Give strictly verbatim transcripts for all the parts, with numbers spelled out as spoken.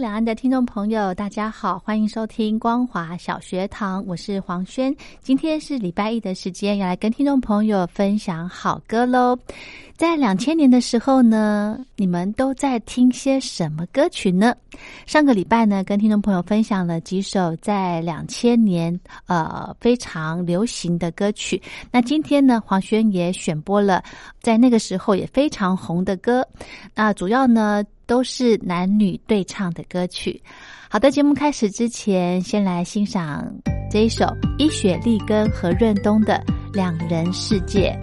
两岸的听众朋友大家好，欢迎收听光华小学堂，我是黄轩。今天是礼拜一的时间，要来跟听众朋友分享好歌咯。在两千年的时候呢，你们都在听些什么歌曲呢？上个礼拜呢，跟听众朋友分享了几首在两千年呃非常流行的歌曲。那今天呢，黄轩也选播了在那个时候也非常红的歌，那主要呢都是男女对唱的歌曲。好的，节目开始之前，先来欣赏这一首伊雪莉跟何润东的《两人世界》。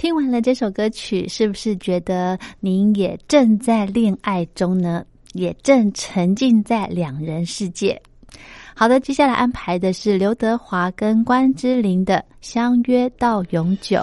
听完了这首歌曲，是不是觉得您也正在恋爱中呢？也正沉浸在两人世界。好的，接下来安排的是刘德华跟关之琳的《相约到永久》。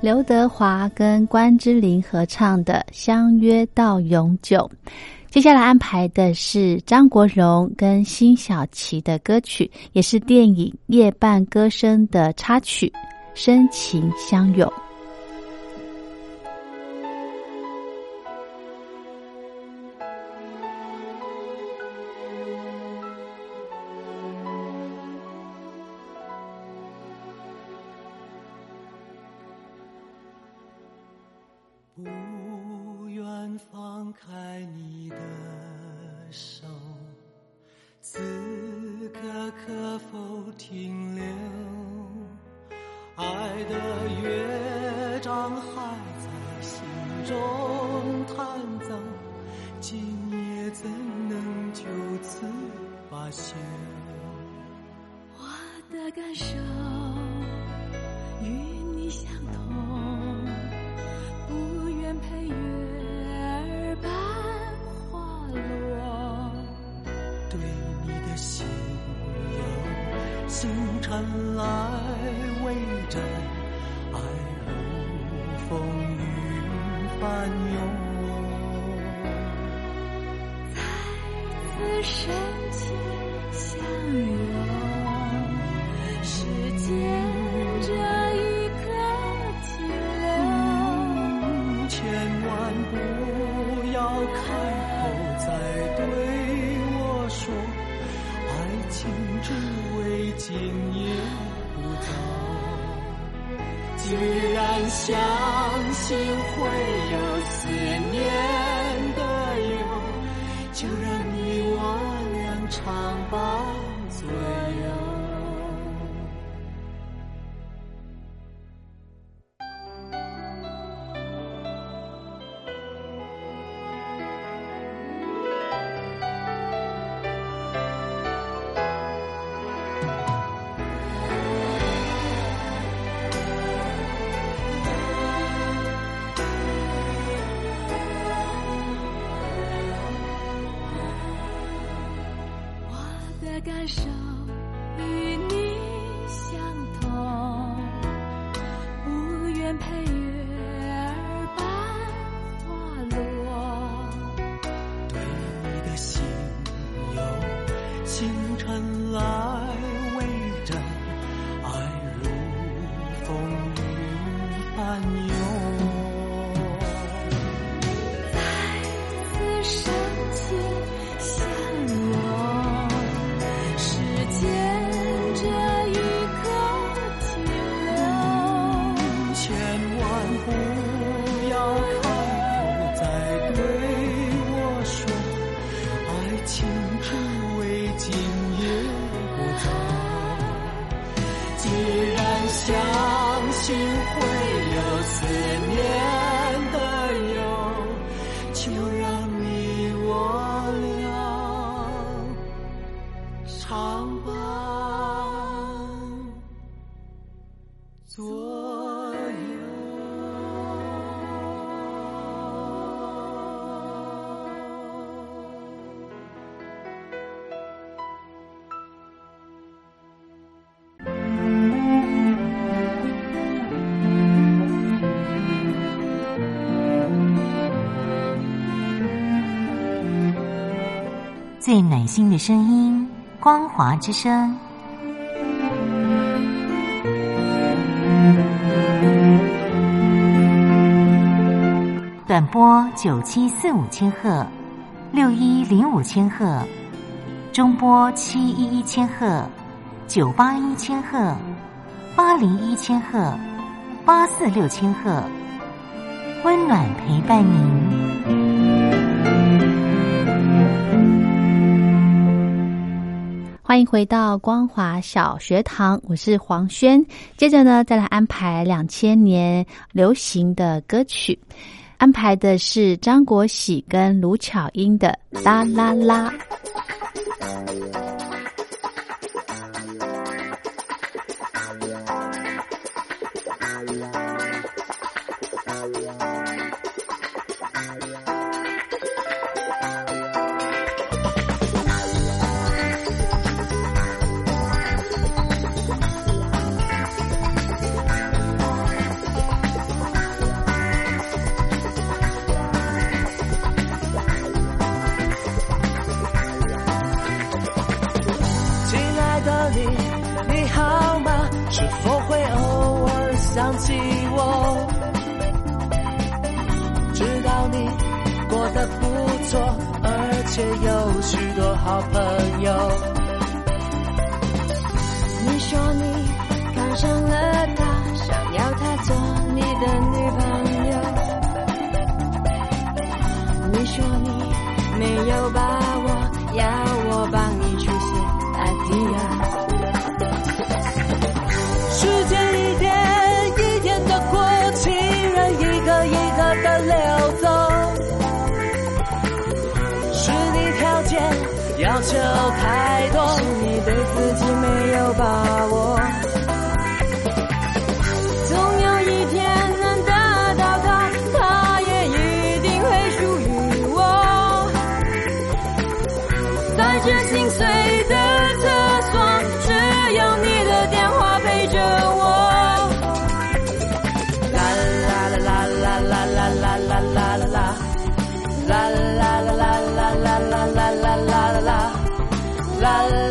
刘德华跟关之琳合唱的《相约到永久》。接下来安排的是张国荣跟辛晓琪的歌曲，也是电影《夜半歌声》的插曲《深情相拥》。还在心中探藏。发现我的感受与你相同，不愿陪月儿般滑落，对你的心有星辰来围着，爱如风云翻涌，深情相拥，时间这一刻停留，千万不要开口再对我说，爱情只为今夜不走。既然相信会有思念的忧，就让你我俩常伴左右。感受与你相同，不愿陪月儿般滑落，对你的心有星辰来围着，爱如风云翻涌，再次深情相拥，相信会有思念的忧，就让你我俩常伴左右。最暖心的声音，光华之声。短波九七四五千赫，六一零五千赫，中波七一一千赫，九八一千赫，八零一千赫，八四六千赫，温暖陪伴您。欢迎回到光华小学堂，我是黄轩。接着呢，再来安排两千年流行的歌曲，安排的是张国喜跟卢巧音的《啦啦啦》。想起我，知道你过得不错，而且有许多好朋友。你说你看上了她，想要她做你的女朋友。你说你没有把握，要我帮你去写 idea。 时间要求太多，把握，总有一天能得到它，它也一定会属于我。在这心碎的厕所，只有你的电话陪着我。啦啦啦啦啦啦啦啦啦啦啦，啦啦啦啦啦啦啦啦啦啦啦，啦啦啦啦。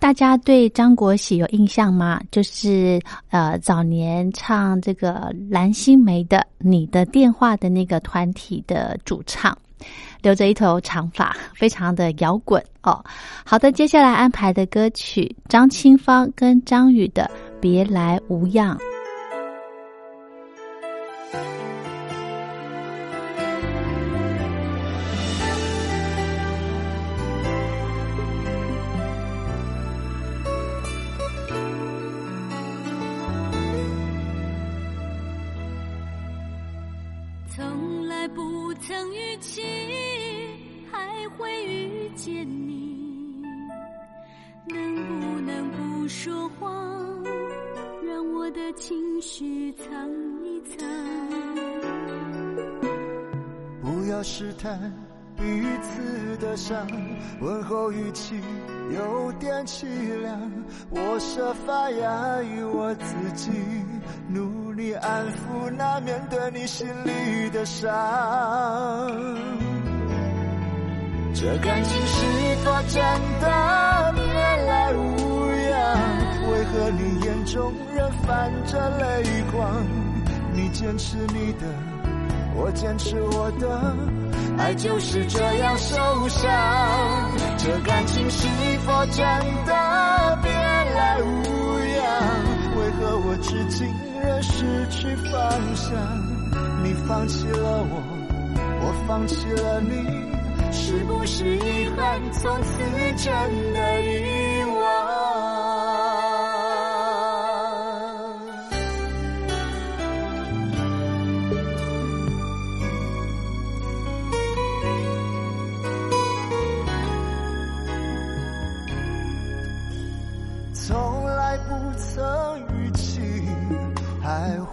大家对张国喜有印象吗？就是呃早年唱这个蓝心湄的《你的电话》的那个团体的主唱，留着一头长发，非常的摇滚哦。好的，接下来安排的歌曲张清芳跟张宇的《别来无恙》。曾预期还会遇见你，能不能不说话，让我的情绪藏一藏，不要试探彼此的伤，问候语气有点凄凉，我设法压抑我自己，努力安抚那面对你心里的伤。这感情是否真的别来无恙？为何你眼中仍泛着泪光？你坚持你的，我坚持我的，爱就是这样受伤。这感情是否真的别来无恙？为何我至今仍失去方向？你放弃了我，我放弃了你，是不是遗憾从此真的遗忘？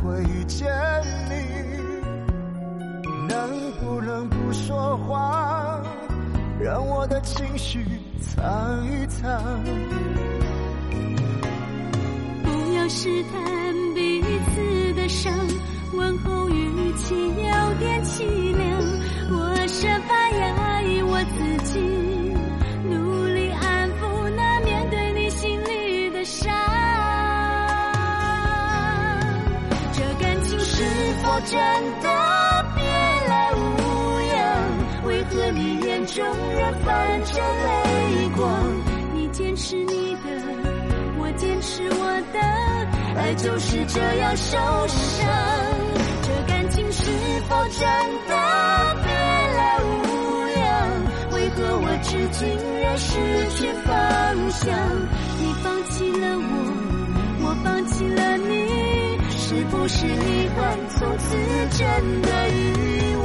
会遇见你，能不能不说话，让我的情绪藏一藏。不要试探彼此的伤，问候语气有点凄凉。我设法压抑我自己，努力安抚那面对你心里的伤。这感情是否真的？ 和你眼中仍泛着泪光，你坚持你的，我坚持我的，爱就是这样受伤。这感情是否真的别来无恙？为何我至今仍失去方向？你放弃了我，我放弃了你，是不是遗憾从此真的遗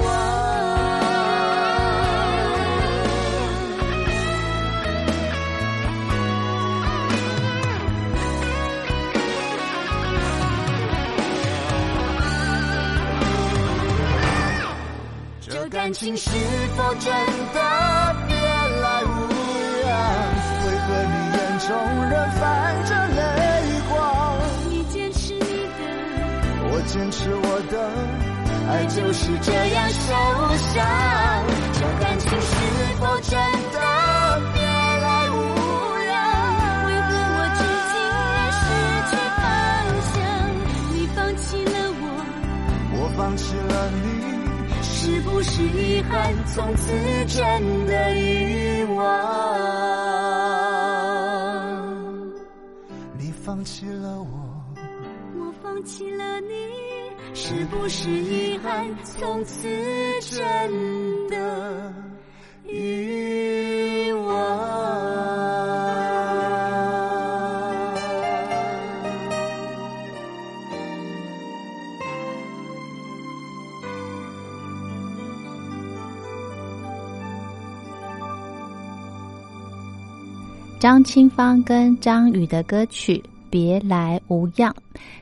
忘？ 感情是否真的别来无恙？为何你眼中仍泛着泪光？你坚持你的，我坚持我的，爱就是这样受伤。这感情是否真的别来无恙？为何我至今仍失去方向？你放弃了我，我放弃了你。 是不是遗憾从此真的遗忘？你放弃了我，我放弃了你，是不是遗憾从此真的遗忘？ 张清芳跟张宇的歌曲《别来无恙》，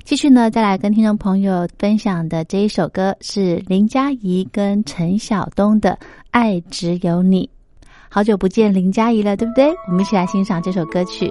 继续呢，再来跟听众朋友分享的这一首歌是林佳怡跟陈晓东的《爱只有你》。好久不见林佳怡了，对不对？我们一起来欣赏这首歌曲。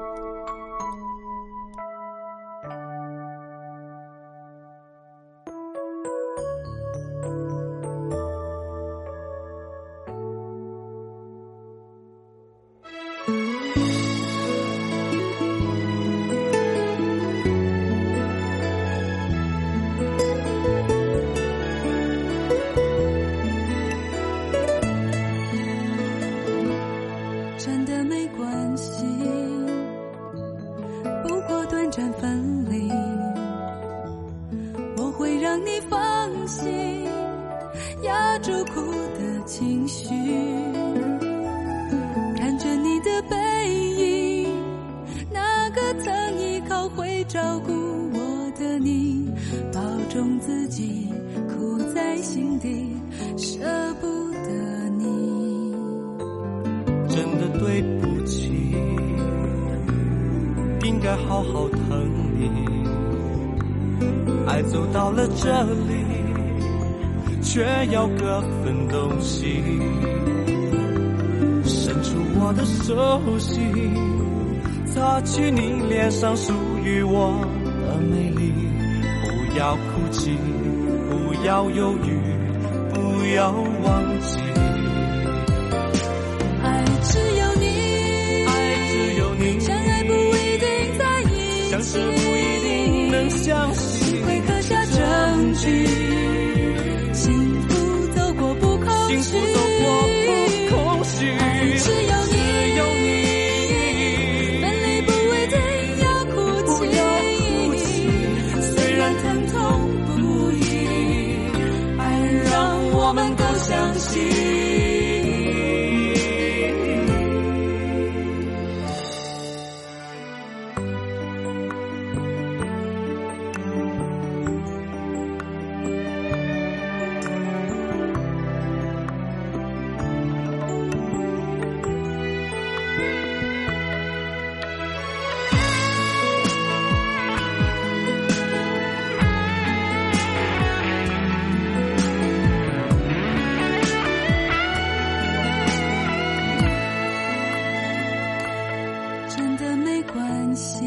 真的没关系，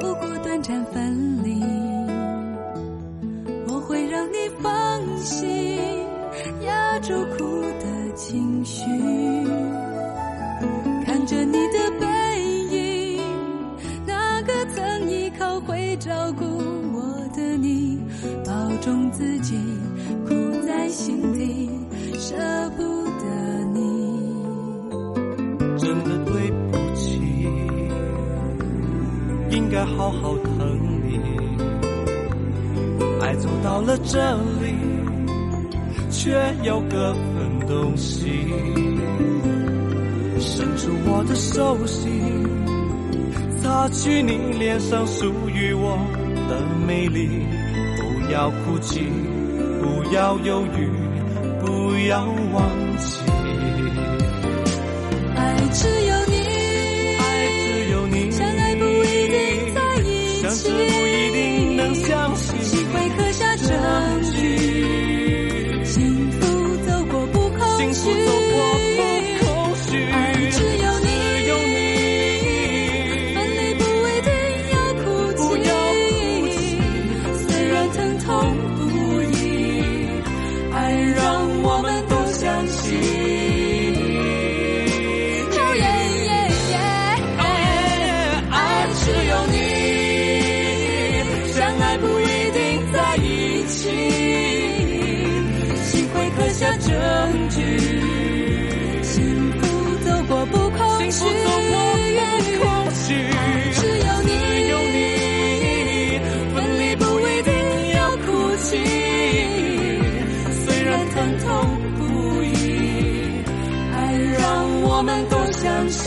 不过短暂分离，我会让你放心，压住哭的情绪，看着你的背影，那个曾依靠会照顾我的你，保重自己，苦在心底，舍不得你，真的对不起，应该好好疼你，爱走到了这里，却有各分东西，伸出我的手心，擦去你脸上属于我的美丽，不要哭泣，不要犹豫，不要忘记，爱只有你，爱只有你，相爱不一定在一起，相识不一定能相惜，心会刻下证据，幸福走过不空虚。证据，幸福走过不空虚，爱只有你，分离不一定要哭泣，虽然疼痛不已，爱让我们都相信。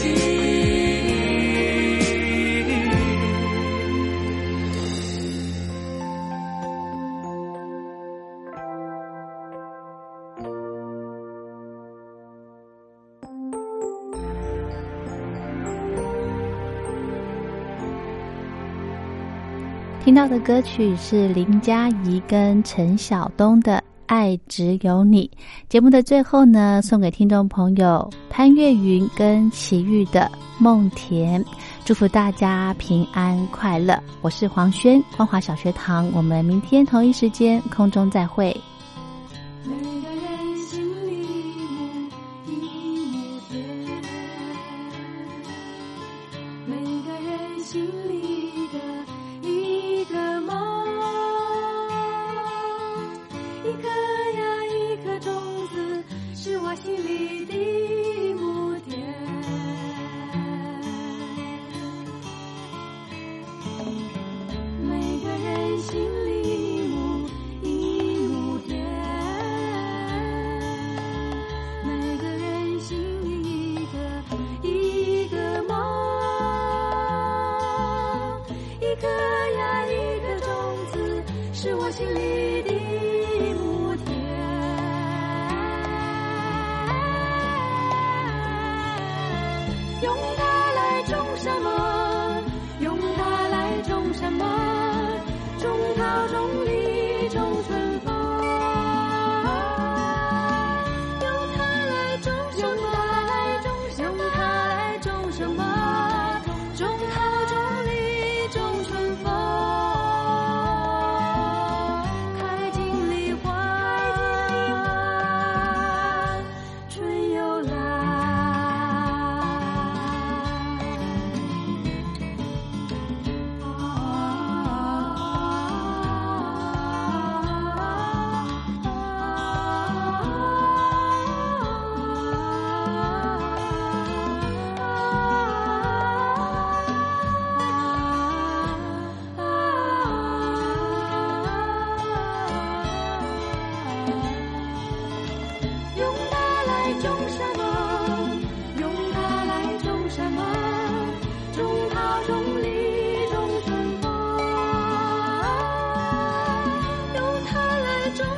听到的歌曲是林嘉怡跟陈晓东的《爱只有你》。节目的最后呢，送给听众朋友潘越云跟齐豫的《梦田》，祝福大家平安快乐。我是黄轩，光华小学堂，我们明天同一时间空中再会。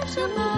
什么